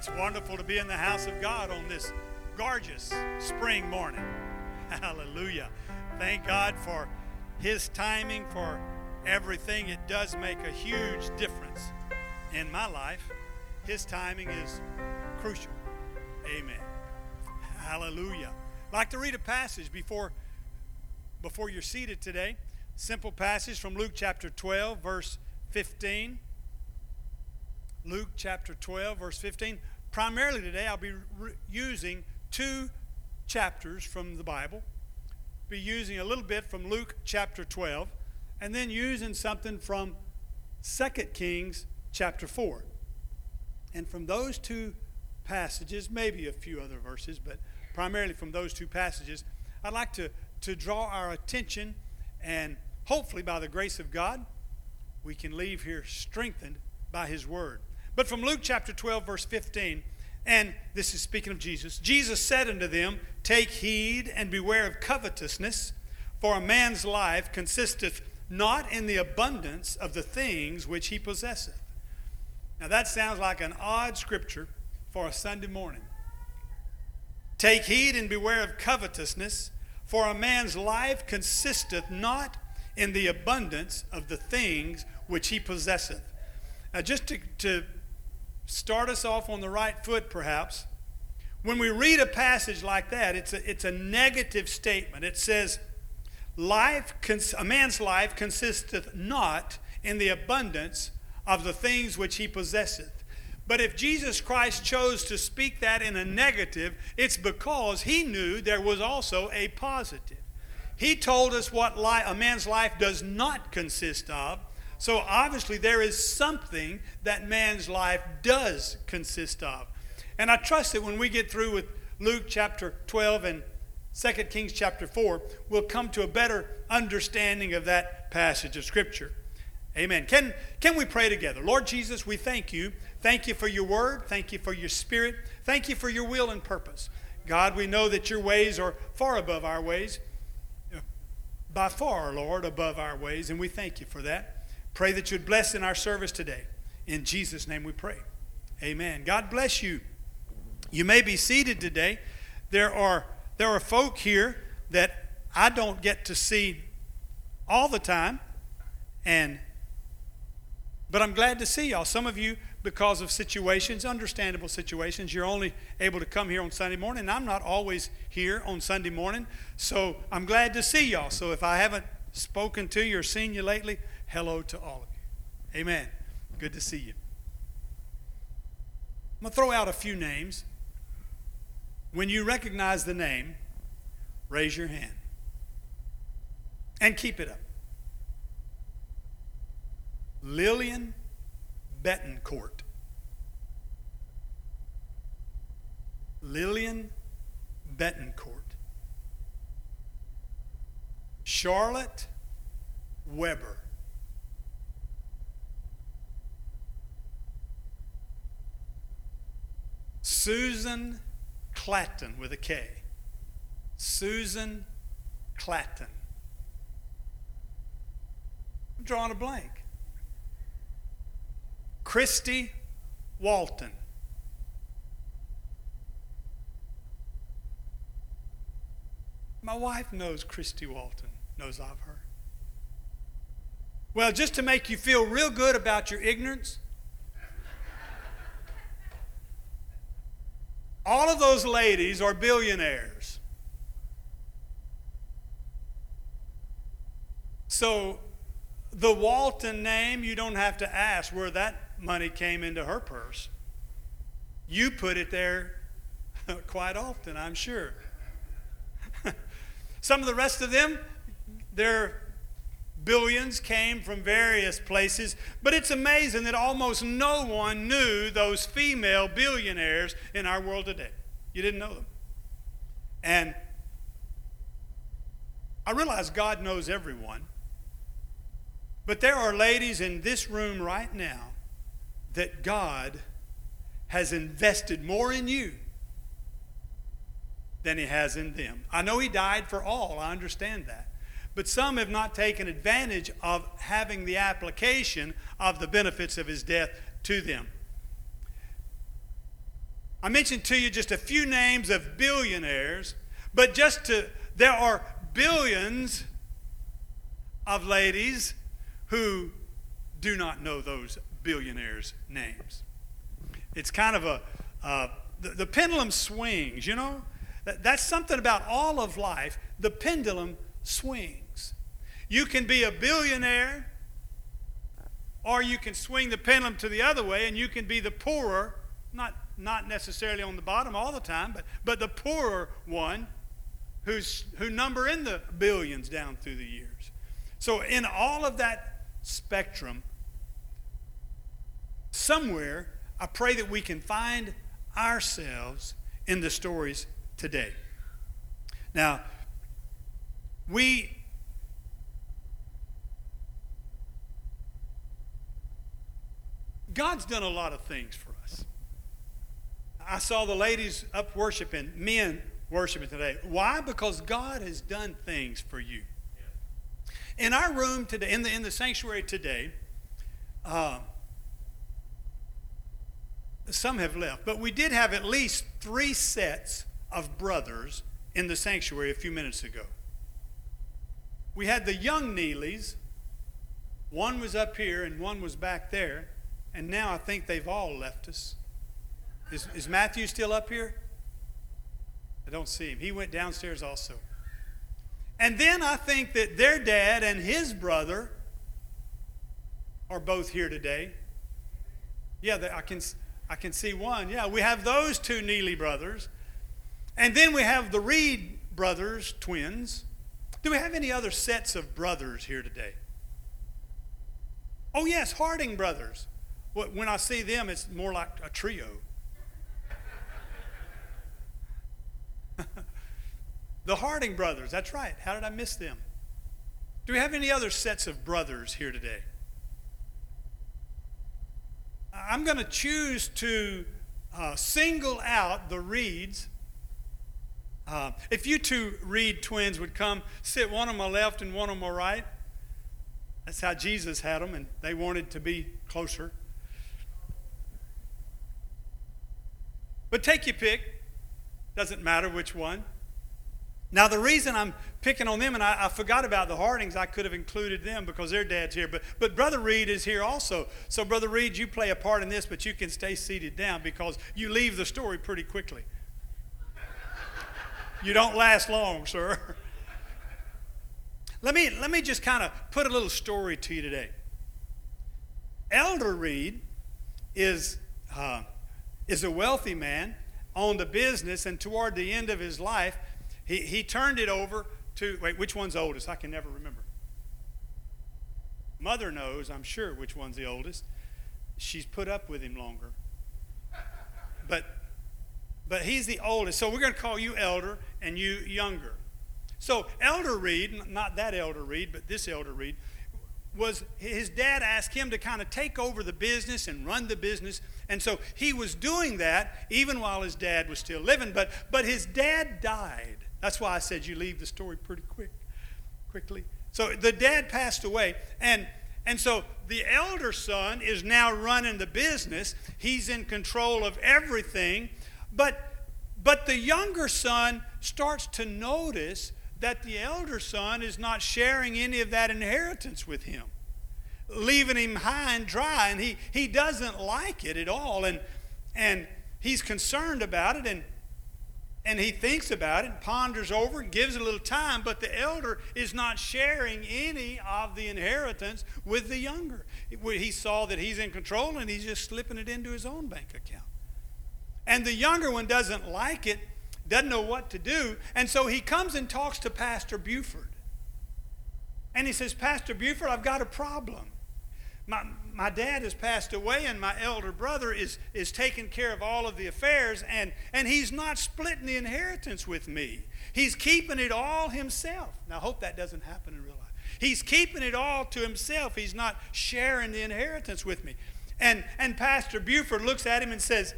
It's wonderful to be in the house of God on this gorgeous spring morning. Hallelujah. Thank God for His timing, for everything. It does make a huge difference in my life. His timing is crucial. Amen. Hallelujah. I'd like to read a passage before you're seated today. Simple passage from Luke chapter 12, verse 15. Luke chapter 12, verse 15. Primarily today, I'll be using two chapters from the Bible. Be using a little bit from Luke chapter 12, and then using something from 2 Kings chapter 4. And from those two passages, maybe a few other verses, but primarily from those two passages, I'd like to draw our attention, and hopefully by the grace of God, we can leave here strengthened by His word. But from Luke chapter 12, verse 15, and this is speaking of Jesus. Jesus said unto them, "Take heed and beware of covetousness, for a man's life consisteth not in the abundance of the things which he possesseth." Now that sounds like an odd scripture for a Sunday morning. Take heed and beware of covetousness, for a man's life consisteth not in the abundance of the things which he possesseth. Now just to start us off on the right foot, perhaps, when we read a passage like that, it's a negative statement. It says, a man's life consisteth not in the abundance of the things which he possesseth. But if Jesus Christ chose to speak that in a negative, it's because He knew there was also a positive. He told us what a man's life does not consist of. So obviously there is something that man's life does consist of. And I trust that when we get through with Luke chapter 12 and 2 Kings chapter 4, we'll come to a better understanding of that passage of Scripture. Amen. Can we pray together? Lord Jesus, we thank You. Thank You for Your word. Thank You for Your Spirit. Thank You for Your will and purpose. God, we know that Your ways are far above our ways. By far, Lord, above our ways. And we thank You for that. Pray that You'd bless in our service today. In Jesus' name we pray. Amen. God bless you. You may be seated today. There are folk here that I don't get to see all the time, but I'm glad to see y'all. Some of you, because of situations, understandable situations, you're only able to come here on Sunday morning. I'm not always here on Sunday morning, so I'm glad to see y'all. So if I haven't spoken to you or seen you lately, hello to all of you. Amen. Good to see you. I'm going to throw out a few names. When you recognize the name, raise your hand and keep it up. Lillian Betancourt. Lillian Betancourt. Charlotte Weber. Susan Clatton with a K. Susan Clatton. I'm drawing a blank. Christy Walton. My wife knows Christy Walton, knows of her. Well, just to make you feel real good about your ignorance, all of those ladies are billionaires. So the Walton name, you don't have to ask where that money came into her purse. You put it there quite often, I'm sure. Some of the rest of them, their billions came from various places, but it's amazing that almost no one knew those female billionaires in our world today. You didn't know them. And I realize God knows everyone, but there are ladies in this room right now that God has invested more in you than He has in them. I know He died for all, I understand that. But some have not taken advantage of having the application of the benefits of His death to them. I mentioned to you just a few names of billionaires, but there are billions of ladies who do not know those billionaires' names. It's kind of the pendulum swings, you know? That's something about all of life. The pendulum swings. You can be a billionaire, or you can swing the pendulum to the other way, and you can be the poorer, not necessarily on the bottom all the time, but the poorer one who number in the billions down through the years. So in all of that spectrum, somewhere, I pray that we can find ourselves in the stories today. Now, God's done a lot of things for us. I saw the ladies up worshiping, men worshiping today. Why? Because God has done things for you. In our room today, in the sanctuary today, some have left, but we did have at least 3 sets of brothers in the sanctuary a few minutes ago. We had the young Neelys. One was up here and one was back there, and now I think they've all left us. Is Matthew still up here? I don't see him. He went downstairs also. And then I think that their dad and his brother are both here today. Yeah, I can see one. Yeah, we have those 2 Neely brothers. And then we have the Reed brothers, twins. Do we have any other sets of brothers here today? Oh, yes, Harding brothers. When I see them, it's more like a trio. The Harding brothers, that's right. How did I miss them? Do we have any other sets of brothers here today? I'm going to choose to single out the Reeds. If you 2 Reed twins would come, sit one on my left and one on my right. That's how Jesus had them, and they wanted to be closer. But take your pick. Doesn't matter which one. Now, the reason I'm picking on them, and I forgot about the Hardings, I could have included them because their dad's here. But Brother Reed is here also. So, Brother Reed, you play a part in this, but you can stay seated down because you leave the story pretty quickly. You don't last long, sir. Let me just kind of put a little story to you today. Elder Reed is a wealthy man, owned a business, and toward the end of his life, he turned it over to, wait, which one's oldest? I can never remember. Mother knows, I'm sure, which one's the oldest. She's put up with him longer. But he's the oldest. So we're going to call you elder and you younger. So Elder Reed, not that Elder Reed, but this Elder Reed, his dad asked him to kind of take over the business and run the business. And so he was doing that even while his dad was still living. But his dad died. That's why I said you leave the story pretty quickly. So the dad passed away, and so the elder son is now running the business. He's in control of everything. But the younger son starts to notice that the elder son is not sharing any of that inheritance with him, leaving him high and dry, and he doesn't like it at all, and he's concerned about it, and he thinks about it, ponders over it, gives it a little time, but the elder is not sharing any of the inheritance with the younger. He saw that he's in control, and he's just slipping it into his own bank account. And the younger one doesn't like it, doesn't know what to do, and so he comes and talks to Pastor Buford. And he says, Pastor Buford, I've got a problem. My dad has passed away, and my elder brother is taking care of all of the affairs, and he's not splitting the inheritance with me. He's keeping it all himself. Now, I hope that doesn't happen in real life. He's keeping it all to himself. He's not sharing the inheritance with me. And Pastor Buford looks at him and says,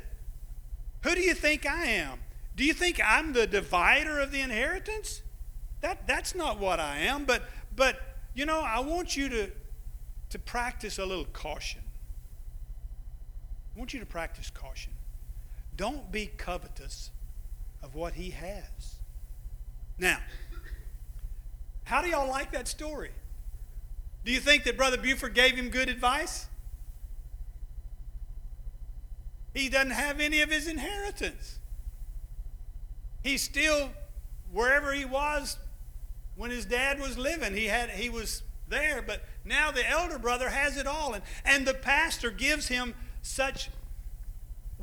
who do you think I am? Do you think I'm the divider of the inheritance? That's not what I am, but you know, I want you to practice a little caution. I want you to practice caution. Don't be covetous of what he has. Now, how do y'all like that story? Do you think that Brother Buford gave him good advice? He doesn't have any of his inheritance. He's still wherever he was when his dad was living. He was there, but now the elder brother has it all. And the pastor gives him such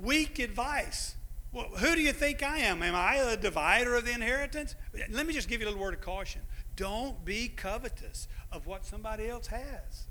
weak advice. Well, who do you think I am? Am I a divider of the inheritance? Let me just give you a little word of caution. Don't be covetous of what somebody else has.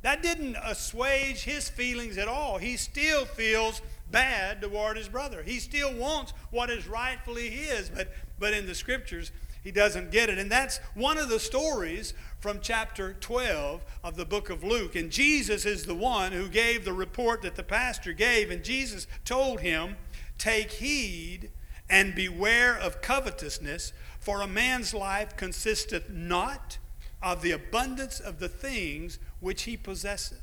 That didn't assuage his feelings at all. He still feels bad toward his brother. He still wants what is rightfully his, but in the scriptures, he doesn't get it. And that's one of the stories from chapter 12 of the book of Luke. And Jesus is the one who gave the report that the pastor gave. And Jesus told him, "Take heed and beware of covetousness, for a man's life consisteth not of the abundance of the things which he possesseth."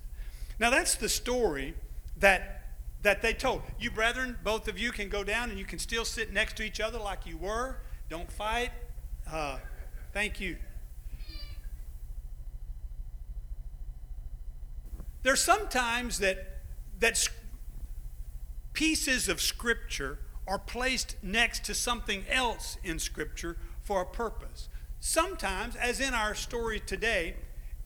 Now that's the story that they told. You brethren, both of you can go down and you can still sit next to each other like you were. Don't fight. Thank you. There's sometimes that pieces of Scripture are placed next to something else in Scripture for a purpose. Sometimes, as in our story today,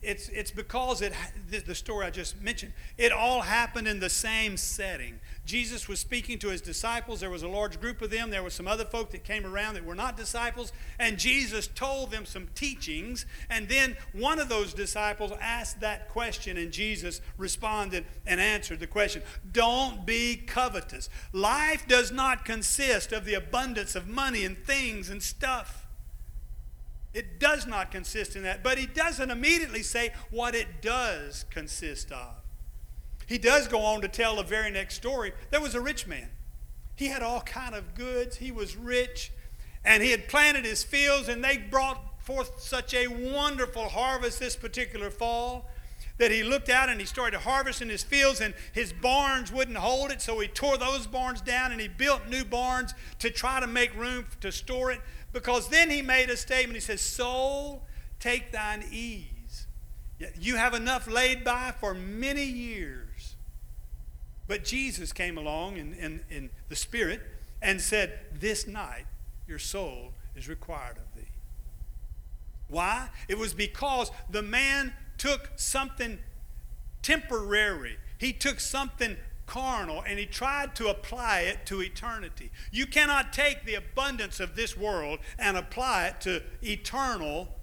it's because the story I just mentioned, it all happened in the same setting. Jesus was speaking to his disciples. There was a large group of them. There were some other folk that came around that were not disciples. And Jesus told them some teachings. And then one of those disciples asked that question, and Jesus responded and answered the question. Don't be covetous. Life does not consist of the abundance of money and things and stuff. It does not consist in that. But he doesn't immediately say what it does consist of. He does go on to tell the very next story. There was a rich man. He had all kind of goods. He was rich. And he had planted his fields, and they brought forth such a wonderful harvest this particular fall that he looked out and he started harvesting his fields, and his barns wouldn't hold it, so he tore those barns down and he built new barns to try to make room to store it. Because then he made a statement. He says, "Soul, take thine ease. You have enough laid by for many years." But Jesus came along in the Spirit and said, "This night your soul is required of thee." Why? It was because the man took something temporary. He took something carnal, and he tried to apply it to eternity. You cannot take the abundance of this world and apply it to eternal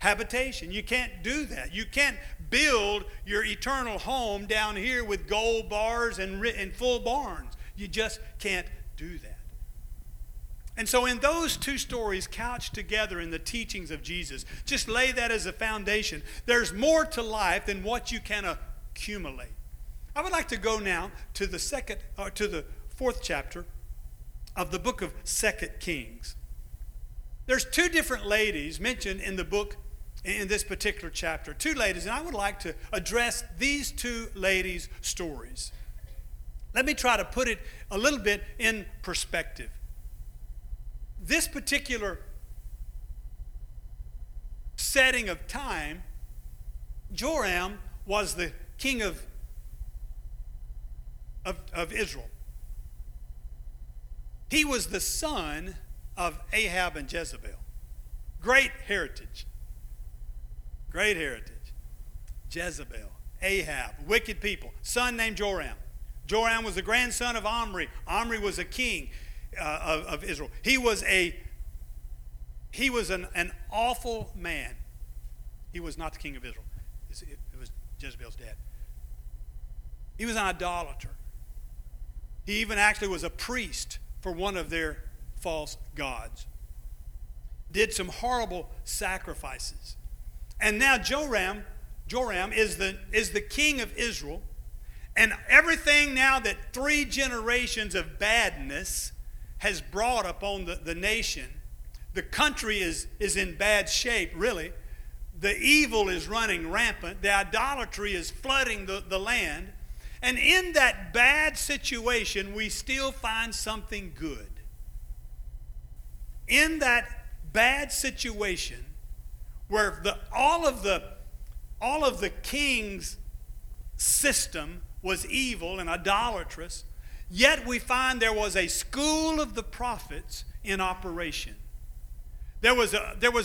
habitation. You can't do that. You can't build your eternal home down here with gold bars and full barns. You just can't do that. And so in those two stories couched together in the teachings of Jesus, just lay that as a foundation. There's more to life than what you can accumulate. I would like to go now to the fourth chapter of the book of 2 Kings. There's two different ladies mentioned in the book in this particular chapter. Two ladies, and I would like to address these two ladies' stories. Let me try to put it a little bit in perspective. This particular setting of time, Joram was the king of Israel. He was the son of Ahab and Jezebel. Great heritage. Great heritage. Jezebel, Ahab, wicked people. Son named Joram. Joram was the grandson of Omri. Omri was a king of Israel. He was an awful man. He was not the king of Israel. It was Jezebel's dad. He was an idolater. He even actually was a priest for one of their false gods. Did some horrible sacrifices. And now Joram is the king of Israel. And everything now that three generations of badness has brought upon the nation, the country is in bad shape, really. The evil is running rampant. The idolatry is flooding the land. And in that bad situation, we still find something good. In that bad situation, where all of the king's system was evil and idolatrous, yet we find there was a school of the prophets in operation. There was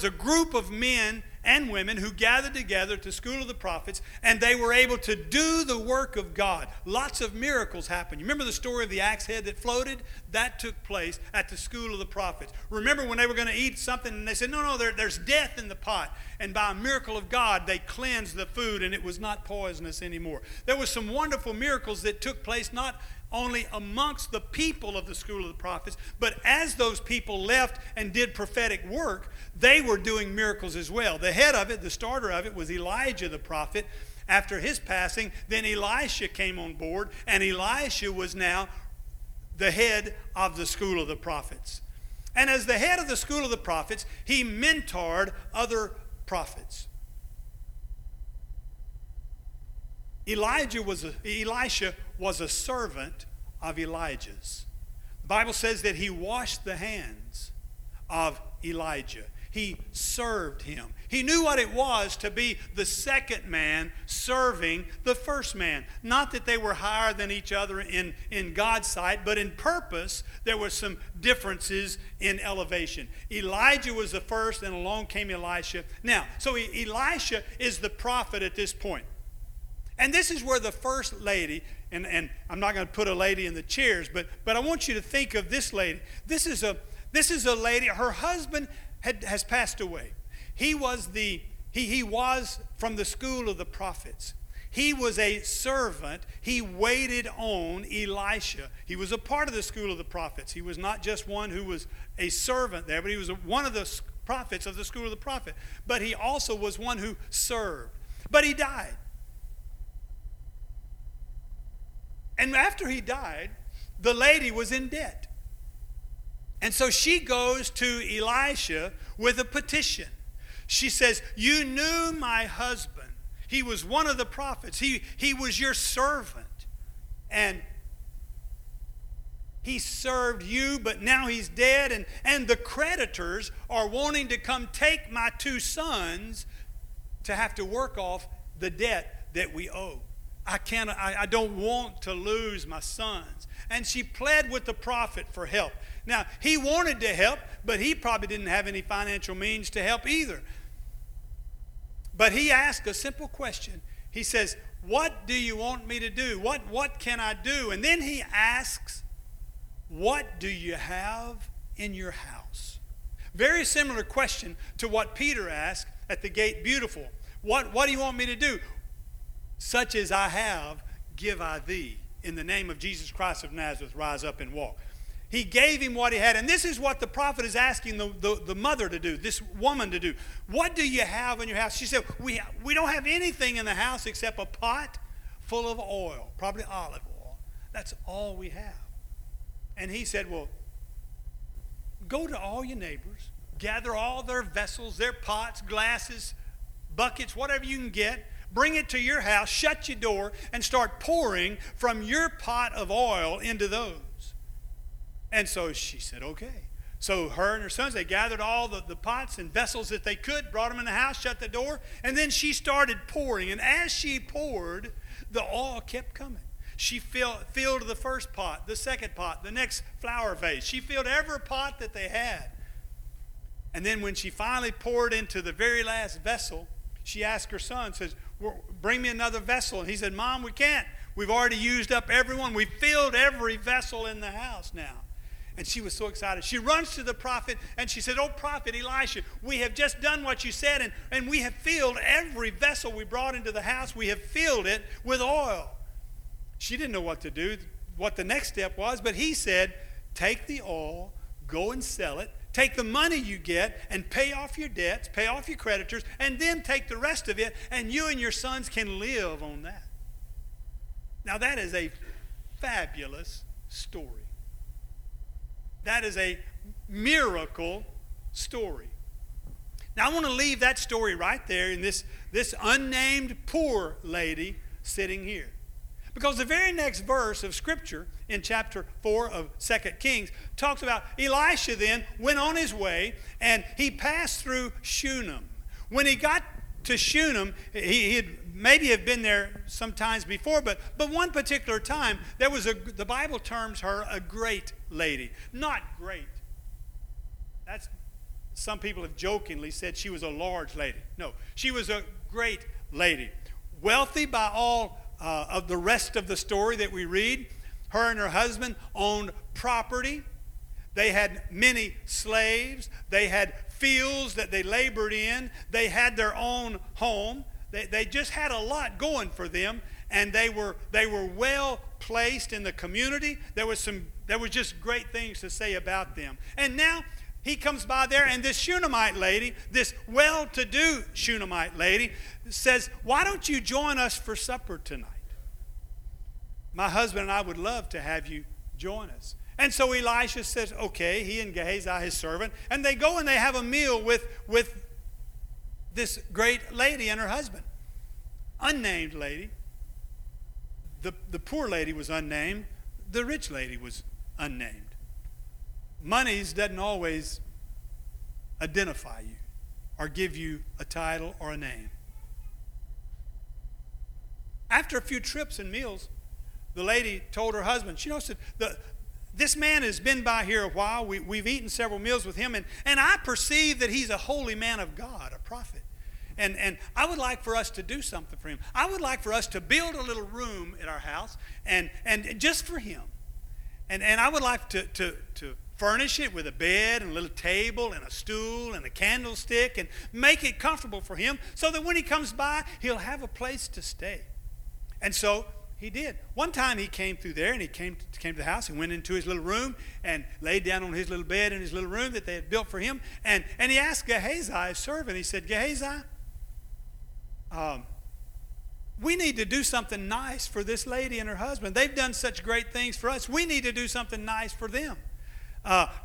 a group of men and women who gathered together to school of the prophets, and they were able to do the work of God. Lots of miracles happened. You remember the story of the axe head that floated? That took place at the school of the prophets. Remember when they were going to eat something and they said, no, there's death in the pot. And by a miracle of God, they cleansed the food and it was not poisonous anymore. There were some wonderful miracles that took place not only amongst the people of the school of the prophets, but as those people left and did prophetic work, they were doing miracles as well. The head of it, the starter of it, was Elijah the prophet. After his passing, then Elisha came on board, and Elisha was now the head of the school of the prophets. And as the head of the school of the prophets, he mentored other prophets. Elisha was a servant of Elijah's. The Bible says that he washed the hands of Elijah. He served him. He knew what it was to be the second man serving the first man. Not that they were higher than each other in God's sight, but in purpose, there were some differences in elevation. Elijah was the first, and along came Elisha. Now, so Elisha is the prophet at this point. And this is where the first lady, and I'm not going to put a lady in the chairs, but I want you to think of this lady. This is a lady. Her husband has passed away. He was from the school of the prophets. He was a servant. He waited on Elisha. He was a part of the school of the prophets. He was not just one who was a servant there, but he was one of the prophets of the school of the prophet. But he also was one who served. But he died. And after he died, the lady was in debt. And so she goes to Elisha with a petition. She says, you knew my husband. He was one of the prophets. He was your servant. And he served you, but now he's dead. And the creditors are wanting to come take my two sons to have to work off the debt that we owe. I don't want to lose my sons. And she pled with the prophet for help. Now, he wanted to help, but he probably didn't have any financial means to help either. But he asked a simple question. He says, what do you want me to do? What can I do? And then he asks, what do you have in your house? Very similar question to what Peter asked at the gate beautiful. What do you want me to do? Such as I have, give I thee. In the name of Jesus Christ of Nazareth, rise up and walk. He gave him what he had. And this is what the prophet is asking the mother to do, this woman to do. What do you have in your house? She said, we don't have anything in the house except a pot full of oil, probably olive oil. That's all we have. And he said, well, go to all your neighbors, gather all their vessels, their pots, glasses, buckets, whatever you can get. Bring it to your house, shut your door, and start pouring from your pot of oil into those. And so she said, okay. So her and her sons, they gathered all the pots and vessels that they could, brought them in the house, shut the door, and then she started pouring. And as she poured, the oil kept coming. She filled the first pot, the second pot, the next flower vase. She filled every pot that they had. And then when she finally poured into the very last vessel, she asked her son, says, bring me another vessel. And he said, Mom, we can't. We've already used up everyone. We filled every vessel in the house now. And she was so excited. She runs to the prophet and she said, oh, prophet Elisha, we have just done what you said, and we have filled every vessel we brought into the house. We have filled it with oil. She didn't know what to do, what the next step was, but he said, take the oil, go and sell it. Take the money you get and pay off your debts, pay off your creditors, and then take the rest of it, and you and your sons can live on that. Now, that is a fabulous story. That is a miracle story. Now, I want to leave that story right there in this unnamed poor lady sitting here. Because the very next verse of Scripture in chapter 4 of 2 Kings talks about Elisha then went on his way and he passed through Shunem. When he got to Shunem, he had maybe have been there sometimes before, but one particular time there was the Bible terms her a great lady. Not great. That's some people have jokingly said she was a large lady. No, she was a great lady. Wealthy by all of the rest of the story that we read. Her and her husband owned property. They had many slaves. They had fields that they labored in. They had their own home. They just had a lot going for them, and they were well placed in the community. There was just great things to say about them. And now he comes by there, and this Shunammite lady, this well-to-do Shunammite lady, says, "Why don't you join us for supper tonight? My husband and I would love to have you join us." And so Elisha says, okay, he and Gehazi, his servant, and they go and they have a meal with this great lady and her husband. Unnamed lady. The poor lady was unnamed. The rich lady was unnamed. Monies doesn't always identify you or give you a title or a name. After a few trips and meals, the lady told her husband, she said, this man has been by here a while. We've eaten several meals with him, and I perceive that he's a holy man of God, a prophet. And I would like for us to do something for him. I would like for us to build a little room at our house and just for him. And I would like to furnish it with a bed and a little table and a stool and a candlestick and make it comfortable for him so that when he comes by, he'll have a place to stay. And so he did. One time he came through there and he came to the house and went into his little room and laid down on his little bed in his little room that they had built for him. And he asked Gehazi, his servant, he said, "Gehazi, we need to do something nice for this lady and her husband. They've done such great things for us. We need to do something nice for them.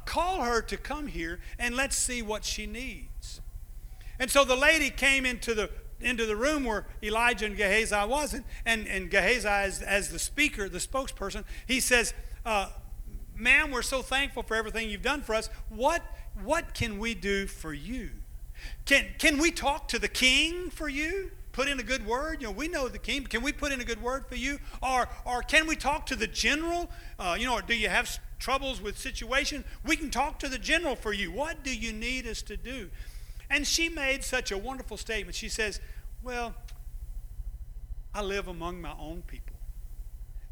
Call her to come here and let's see what she needs." And so the lady came into the room where Elijah and Gehazi was, and Gehazi as the speaker, the spokesperson, he says, "Ma'am, we're so thankful for everything you've done for us. What can we do for you? Can we talk to the king for you? Put in a good word? We know the king. Can we put in a good word for you? Or can we talk to the general? Or do you have troubles with situation? We can talk to the general for you. What do you need us to do?" And she made such a wonderful statement. She says, "Well, I live among my own people."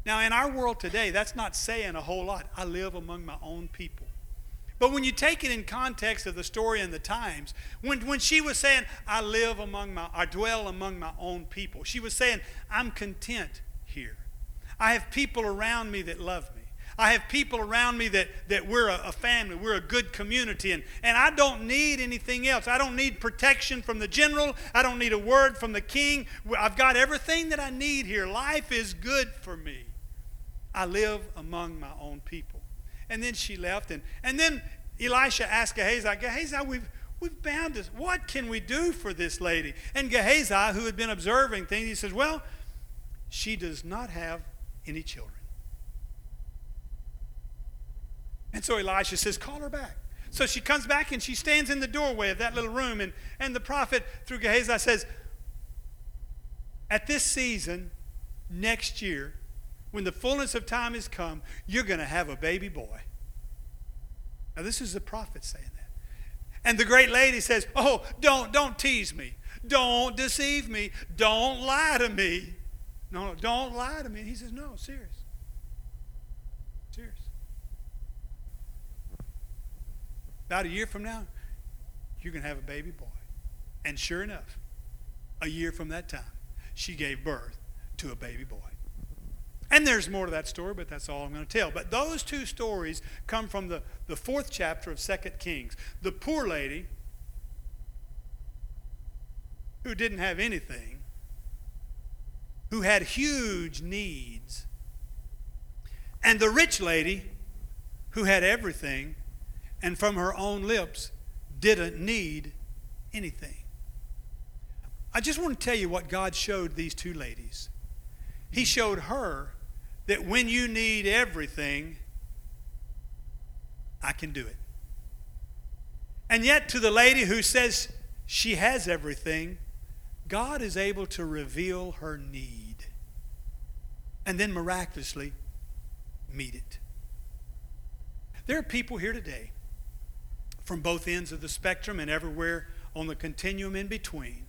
Now, in our world today, that's not saying a whole lot. I live among my own people. But when you take it in context of the story and the times, when she was saying, I dwell among my own people, she was saying, I'm content here. I have people around me that love me. I have people around me that we're a family, we're a good community, and I don't need anything else. I don't need protection from the general. I don't need a word from the king. I've got everything that I need here. Life is good for me. I live among my own people. And then she left, and then Elisha asked Gehazi, "Gehazi, we've bound us. What can we do for this lady?" And Gehazi, who had been observing things, he says, "Well, she does not have any children." And so Elisha says, "Call her back." So she comes back and she stands in the doorway of that little room, and the prophet through Gehazi says, "At this season, next year, when the fullness of time has come, you're going to have a baby boy." Now this is the prophet saying that. And the great lady says, "Oh, don't tease me. Don't deceive me. Don't lie to me. No, don't lie to me." He says, "No, serious. Serious. About a year from now, you're going to have a baby boy." And sure enough, a year from that time, she gave birth to a baby boy. And there's more to that story, but that's all I'm going to tell. But those two stories come from the 4th chapter of 2 Kings. The poor lady who didn't have anything, who had huge needs, and the rich lady who had everything and from her own lips didn't need anything. I just want to tell you what God showed these two ladies. He showed her that when you need everything, I can do it. And yet to the lady who says she has everything, God is able to reveal her need and then miraculously meet it. There are people here today from both ends of the spectrum and everywhere on the continuum in between.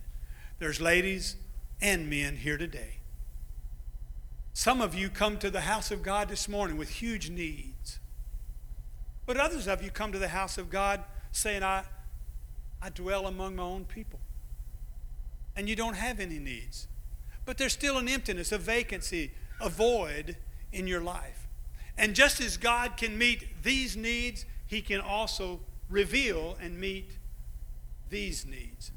There's ladies and men here today. Some of you come to the house of God this morning with huge needs. But others of you come to the house of God saying, I dwell among my own people. And you don't have any needs. But there's still an emptiness, a vacancy, a void in your life. And just as God can meet these needs, he can also reveal and meet these needs.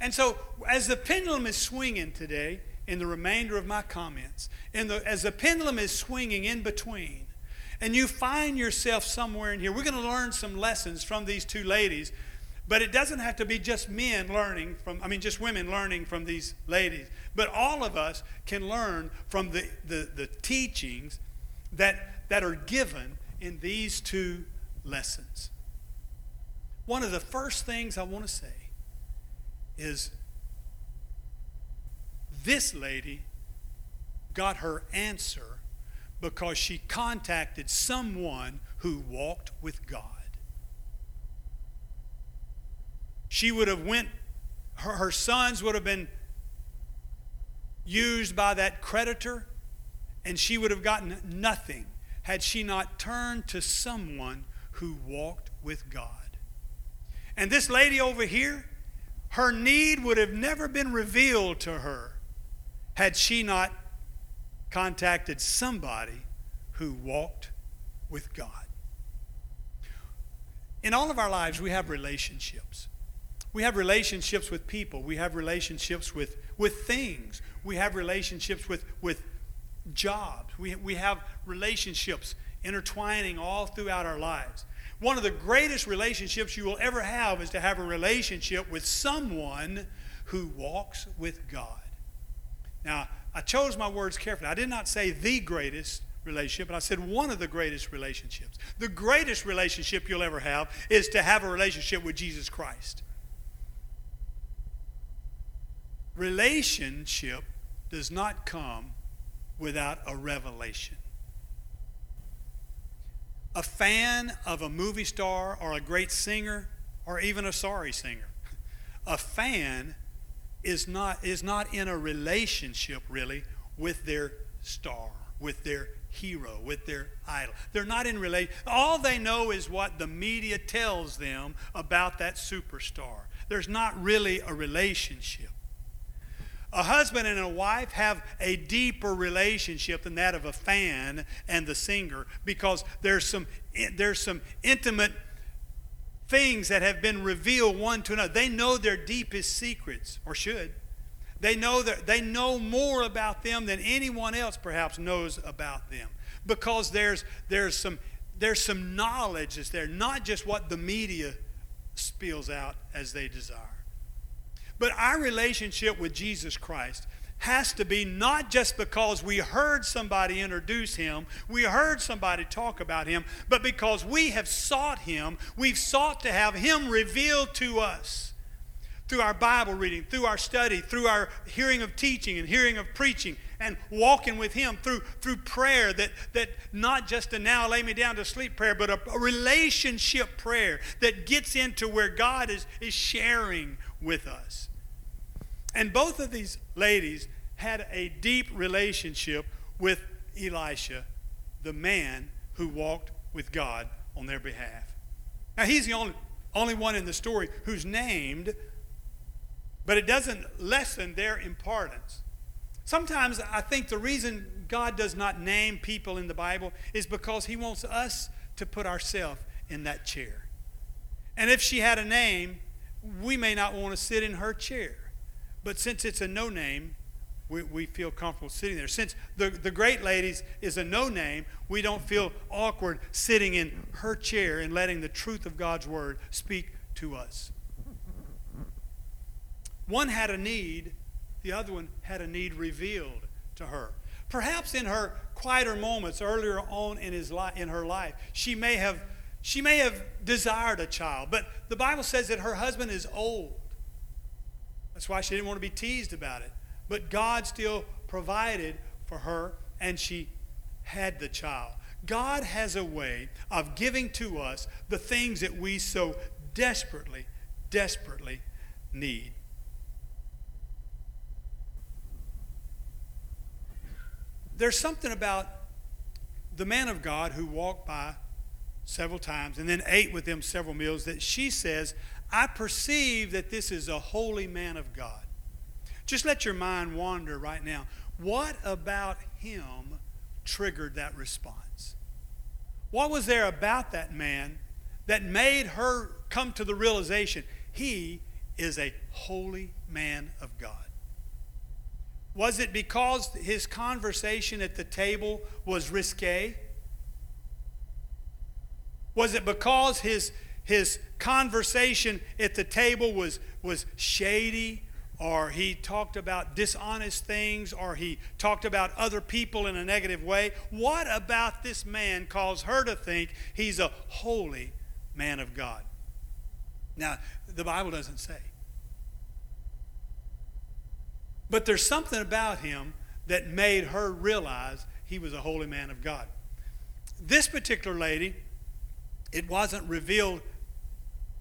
And so as the pendulum is swinging today, in the remainder of my comments, as the pendulum is swinging in between, and you find yourself somewhere in here, we're going to learn some lessons from these two ladies, but it doesn't have to be just women learning from these ladies. But all of us can learn from the teachings that are given in these two lessons. One of the first things I want to say is this lady got her answer because she contacted someone who walked with God. She would have her sons would have been used by that creditor, and she would have gotten nothing had she not turned to someone who walked with God. And this lady over here, her need would have never been revealed to her had she not contacted somebody who walked with God. In all of our lives, we have relationships. We have relationships with people. We have relationships with things. We have relationships with jobs. We have relationships intertwining all throughout our lives. One of the greatest relationships you will ever have is to have a relationship with someone who walks with God. Now, I chose my words carefully. I did not say the greatest relationship, but I said one of the greatest relationships. The greatest relationship you'll ever have is to have a relationship with Jesus Christ. Relationship does not come without a revelation. A fan of a movie star or a great singer or even a sorry singer, a fan is not in a relationship really with their star, with their hero, with their idol. They're not in relation. All they know is what the media tells them about that superstar. There's not really a relationship. A husband and a wife have a deeper relationship than that of a fan and the singer, because there's some intimate things that have been revealed one to another. They know their deepest secrets, or should. They know more about them than anyone else perhaps knows about them, because there's some knowledge that's there, not just what the media spills out as they desire. But our relationship with Jesus Christ has to be not just because we heard somebody introduce him, we heard somebody talk about him, but because we have sought him, we've sought to have him revealed to us through our Bible reading, through our study, through our hearing of teaching and hearing of preaching, and walking with him through prayer, that not just a now lay me down to sleep prayer, but a relationship prayer that gets into where God is sharing with us. And both of these ladies had a deep relationship with Elisha, the man who walked with God on their behalf. Now, he's the only one in the story who's named, but it doesn't lessen their importance. Sometimes I think the reason God does not name people in the Bible is because he wants us to put ourselves in that chair. And if she had a name, we may not want to sit in her chair. But since it's a no name, we feel comfortable sitting there. Since the great ladies is a no name, we don't feel awkward sitting in her chair and letting the truth of God's word speak to us. One had a need. The other one had a need revealed to her. Perhaps in her quieter moments earlier on in her life, she may have desired a child, but the Bible says that her husband is old. That's why she didn't want to be teased about it. But God still provided for her, and she had the child. God has a way of giving to us the things that we so desperately, desperately need. There's something about the man of God who walked by several times and then ate with them several meals that she says, I perceive that this is a holy man of God. Just let your mind wander right now. What about him triggered that response? What was there about that man that made her come to the realization he is a holy man of God? Was it because his conversation at the table was risque? Was it because his conversation at the table was shady, or he talked about dishonest things, or he talked about other people in a negative way? What about this man caused her to think he's a holy man of God? Now, the Bible doesn't say. But there's something about him that made her realize he was a holy man of God. This particular lady, it wasn't revealed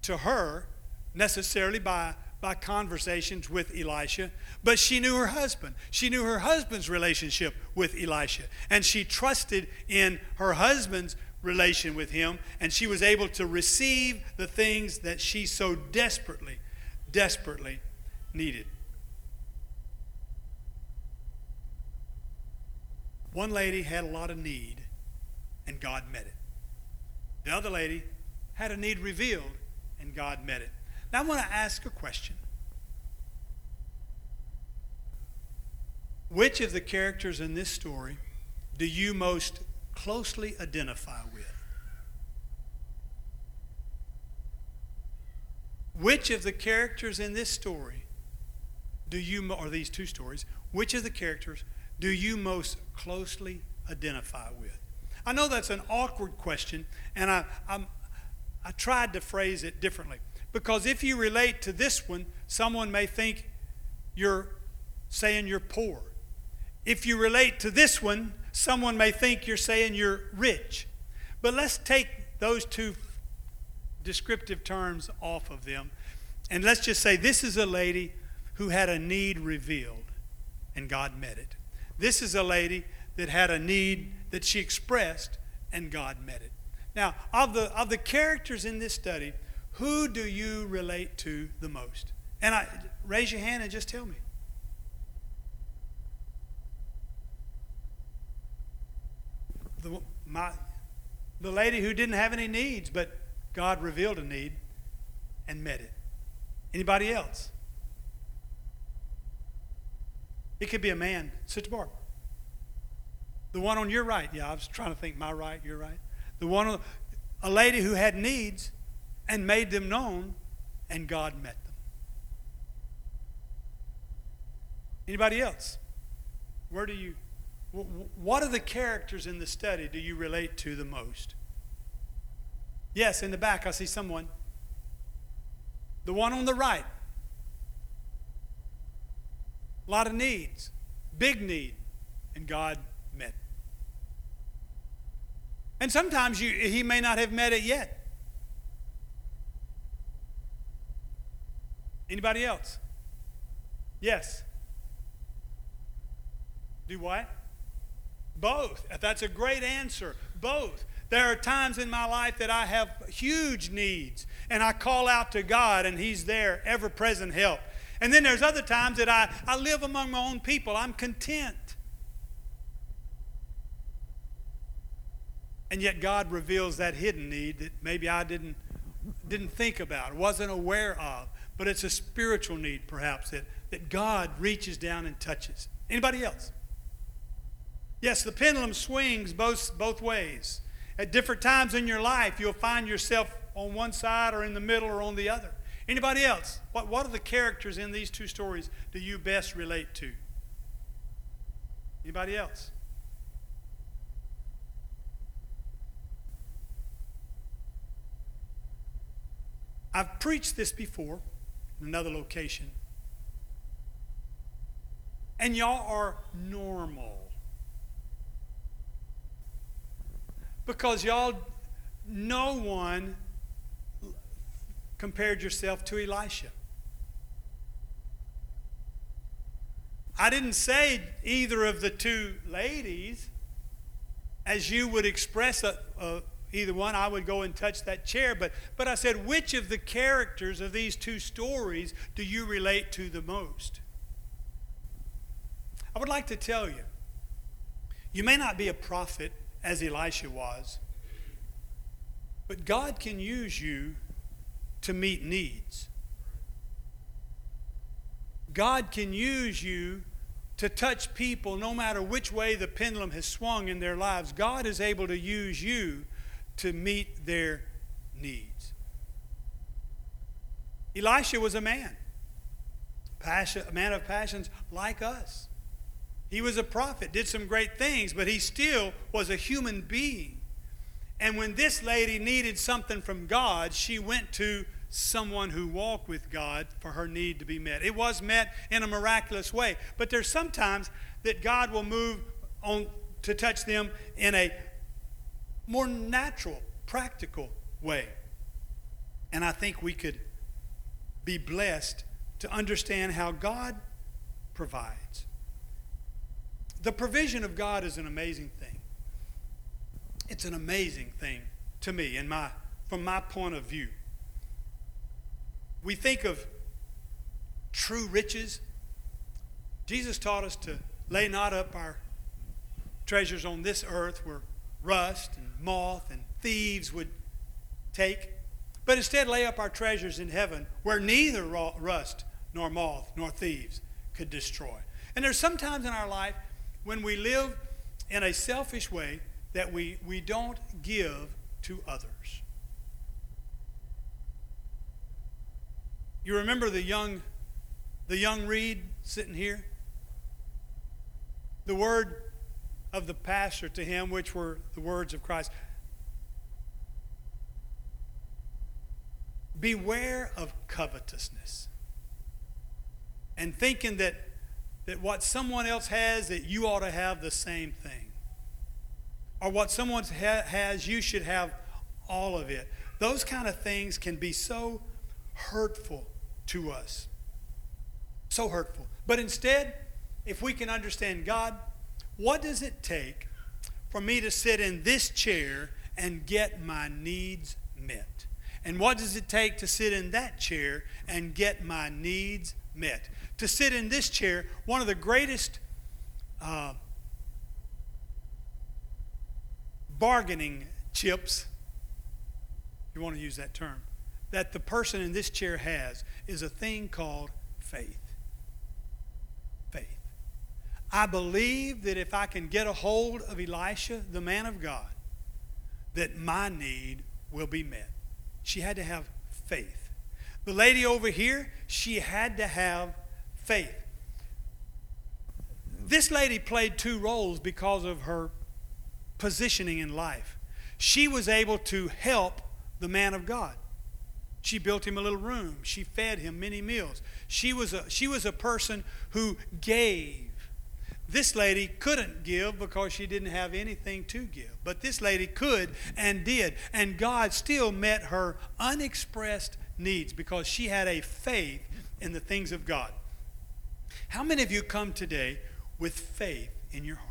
to her necessarily by conversations with Elisha, but she knew her husband. She knew her husband's relationship with Elisha, and she trusted in her husband's relation with him, and she was able to receive the things that she so desperately, desperately needed. One lady had a lot of need, and God met it. The other lady had a need revealed, and God met it. Now I want to ask a question. Which of the characters in this story do you most closely identify with? Which of the characters in this story do you, or these two stories, which of the characters do you most closely identify with? I know that's an awkward question, and I tried to phrase it differently. Because if you relate to this one, someone may think you're saying you're poor. If you relate to this one, someone may think you're saying you're rich. But let's take those two descriptive terms off of them, and let's just say this is a lady who had a need revealed, and God met it. This is a lady that had a need that she expressed, and God met it. Now, of the characters in this study, who do you relate to the most? And raise your hand and just tell me. The lady who didn't have any needs, but God revealed a need and met it. Anybody else? It could be a man. Sister Barbara. The one on your right. Yeah, I was trying to think my right, your right. The one on a lady who had needs and made them known, and God met them. Anybody else? What are the characters in the study do you relate to the most? Yes, in the back I see someone. The one on the right. A lot of needs. Big need. And God met. And sometimes he may not have met it yet. Anybody else? Yes. Do what? Both. That's a great answer. Both. There are times in my life that I have huge needs, and I call out to God, and He's there, ever-present help. And then there's other times that I live among my own people. I'm content. And yet God reveals that hidden need that maybe I didn't think about, wasn't aware of. But it's a spiritual need, perhaps, that God reaches down and touches. Anybody else? Yes, the pendulum swings both ways. At different times in your life, you'll find yourself on one side or in the middle or on the other. Anybody else? What are the characters in these two stories do you best relate to? Anybody else? I've preached this before in another location. And y'all are normal. Because y'all, no one compared yourself to Elisha. I didn't say either of the two ladies, as you would express either one, I would go and touch that chair. But I said, which of the characters of these two stories do you relate to the most? I would like to tell you, you may not be a prophet as Elisha was, but God can use you to meet needs. God can use you to touch people no matter which way the pendulum has swung in their lives. God is able to use you to meet their needs. Elisha was a man, a man of passions like us. He was a prophet, did some great things, but he still was a human being. And when this lady needed something from God, she went to someone who walked with God for her need to be met. It was met in a miraculous way. But there's sometimes that God will move on to touch them in a more natural, practical way. And I think we could be blessed to understand how God provides. The provision of God is an amazing thing. It's an amazing thing to me from my point of view. We think of true riches. Jesus taught us to lay not up our treasures on this earth where rust and moth and thieves would take, but instead lay up our treasures in heaven where neither rust nor moth nor thieves could destroy. And there's sometimes in our life when we live in a selfish way that we don't give to others. You remember the young Reed sitting here? The word of the pastor to him, which were the words of Christ. Beware of covetousness. And thinking that what someone else has, that you ought to have the same thing. Or what someone has, you should have all of it. Those kind of things can be so hurtful to us. So hurtful. But instead, if we can understand God, what does it take for me to sit in this chair and get my needs met? And what does it take to sit in that chair and get my needs met? To sit in this chair, one of the greatest bargaining chips, if you want to use that term, that the person in this chair has is a thing called faith. Faith. I believe that if I can get a hold of Elisha, the man of God, that my need will be met. She had to have faith. The lady over here, she had to have faith. This lady played two roles because of her positioning in life. She was able to help the man of God. She built him a little room. She fed him many meals. She was a person who gave. This lady couldn't give because she didn't have anything to give. But this lady could and did. And God still met her unexpressed needs because she had a faith in the things of God. How many of you come today with faith in your heart?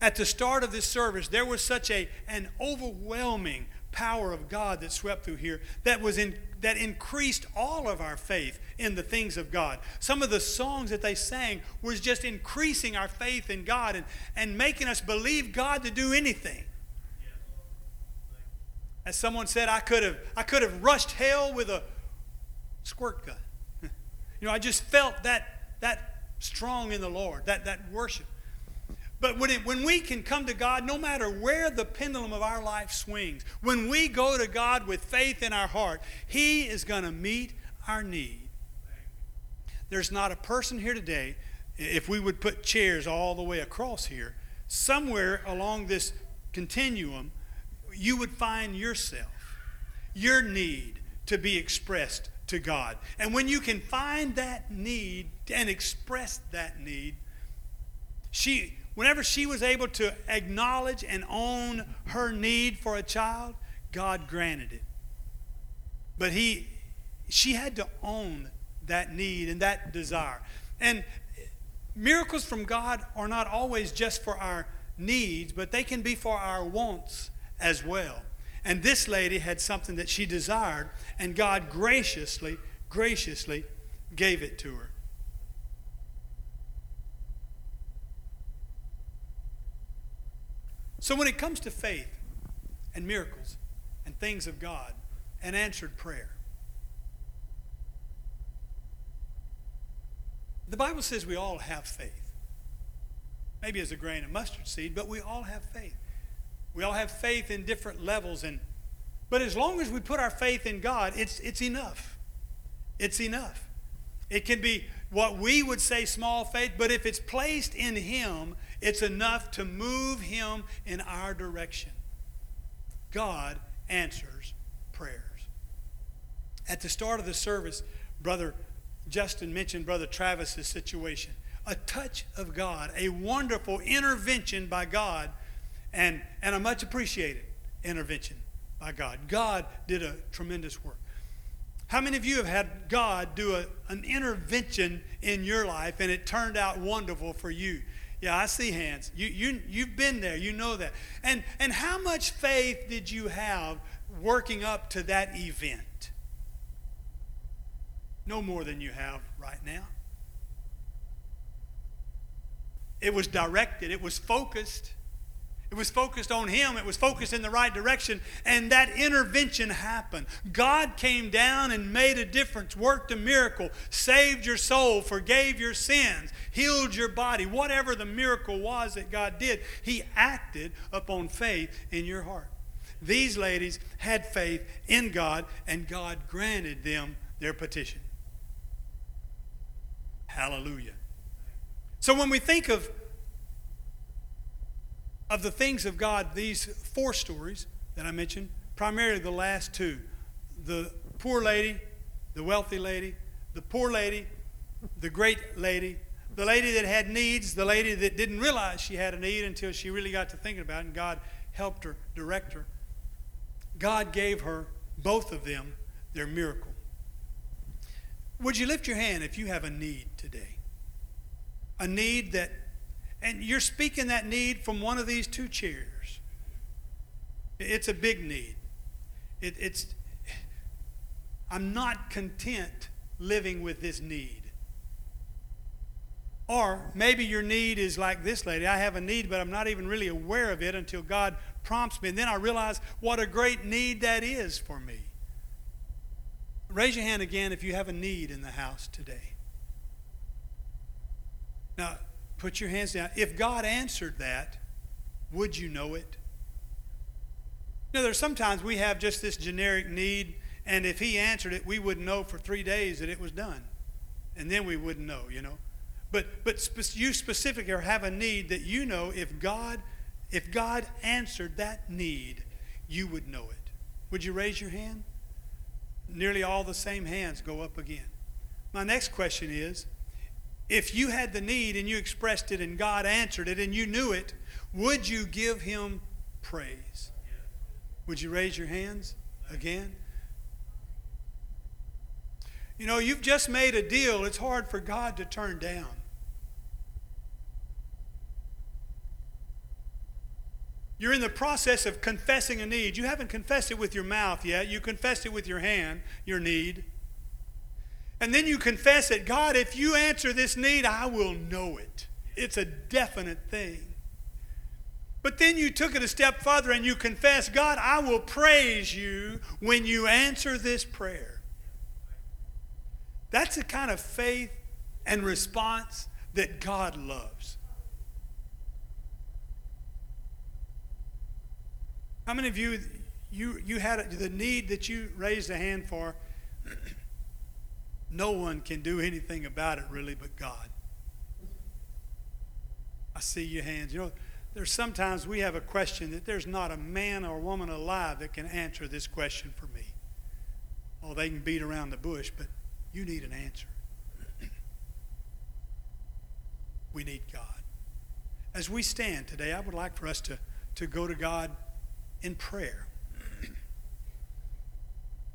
At the start of this service, there was such an overwhelming power of God that swept through here that increased all of our faith in the things of God. Some of the songs that they sang was just increasing our faith in God and making us believe God to do anything. As someone said, I could have rushed hell with a squirt gun. I just felt that strong in the Lord, that worship. But when we can come to God, no matter where the pendulum of our life swings, when we go to God with faith in our heart, He is going to meet our need. There's not a person here today, if we would put chairs all the way across here, somewhere along this continuum, you would find yourself, your need, to be expressed to God. And when you can find that need and express that need, whenever she was able to acknowledge and own her need for a child, God granted it. But she had to own that need and that desire. And miracles from God are not always just for our needs, but they can be for our wants as well. And this lady had something that she desired, and God graciously gave it to her. So when it comes to faith and miracles and things of God and answered prayer, the Bible says we all have faith. Maybe as a grain of mustard seed, but we all have faith. We all have faith in different levels, but as long as we put our faith in God, it's enough. It's enough. It can be what we would say small faith, but if it's placed in Him, it's enough to move Him in our direction. God answers prayers. At the start of the service, Brother Justin mentioned Brother Travis's situation. A touch of God, a wonderful intervention by God, and a much appreciated intervention by God. God did a tremendous work. How many of you have had God do an intervention in your life, and it turned out wonderful for you? Yeah, I see hands. You've been there. You know that. And how much faith did you have working up to that event? No more than you have right now. It was directed. It was focused. It was focused on Him. It was focused in the right direction. And that intervention happened. God came down and made a difference, worked a miracle, saved your soul, forgave your sins, healed your body. Whatever the miracle was that God did, He acted upon faith in your heart. These ladies had faith in God, and God granted them their petition. Hallelujah. So when we think of the things of God, these four stories that I mentioned, primarily the last two, the poor lady, the wealthy lady, the poor lady, the great lady, the lady that had needs, the lady that didn't realize she had a need until she really got to thinking about it, and God helped her, direct her. God gave her, both of them, their miracle. Would you lift your hand if you have a need today? A need that, and you're speaking that need from one of these two chairs. It's a big need. I'm not content living with this need. Or maybe your need is like this lady. I have a need, but I'm not even really aware of it until God prompts me. And then I realize what a great need that is for me. Raise your hand again if you have a need in the house today. Now, put your hands down. If God answered that, would you know it? You know, there's sometimes we have just this generic need, and if He answered it, we wouldn't know for 3 days that it was done. And then we wouldn't know, you know. But you specifically have a need that you know if God answered that need, you would know it. Would you raise your hand? Nearly all the same hands go up again. My next question is, if you had the need and you expressed it and God answered it and you knew it, would you give Him praise? Would you raise your hands again? You know, you've just made a deal. It's hard for God to turn down. You're in the process of confessing a need. You haven't confessed it with your mouth yet. You confessed it with your hand, your need. And then you confess it. God, if you answer this need, I will know it. It's a definite thing. But then you took it a step further and you confess, God, I will praise you when you answer this prayer. That's the kind of faith and response that God loves. How many of you had the need that you raised a hand for? No one can do anything about it really but God. I see your hands. You know, there's sometimes we have a question that there's not a man or woman alive that can answer this question for me. Oh, they can beat around the bush, but you need an answer. We need God. As we stand today, I would like for us to go to God in prayer.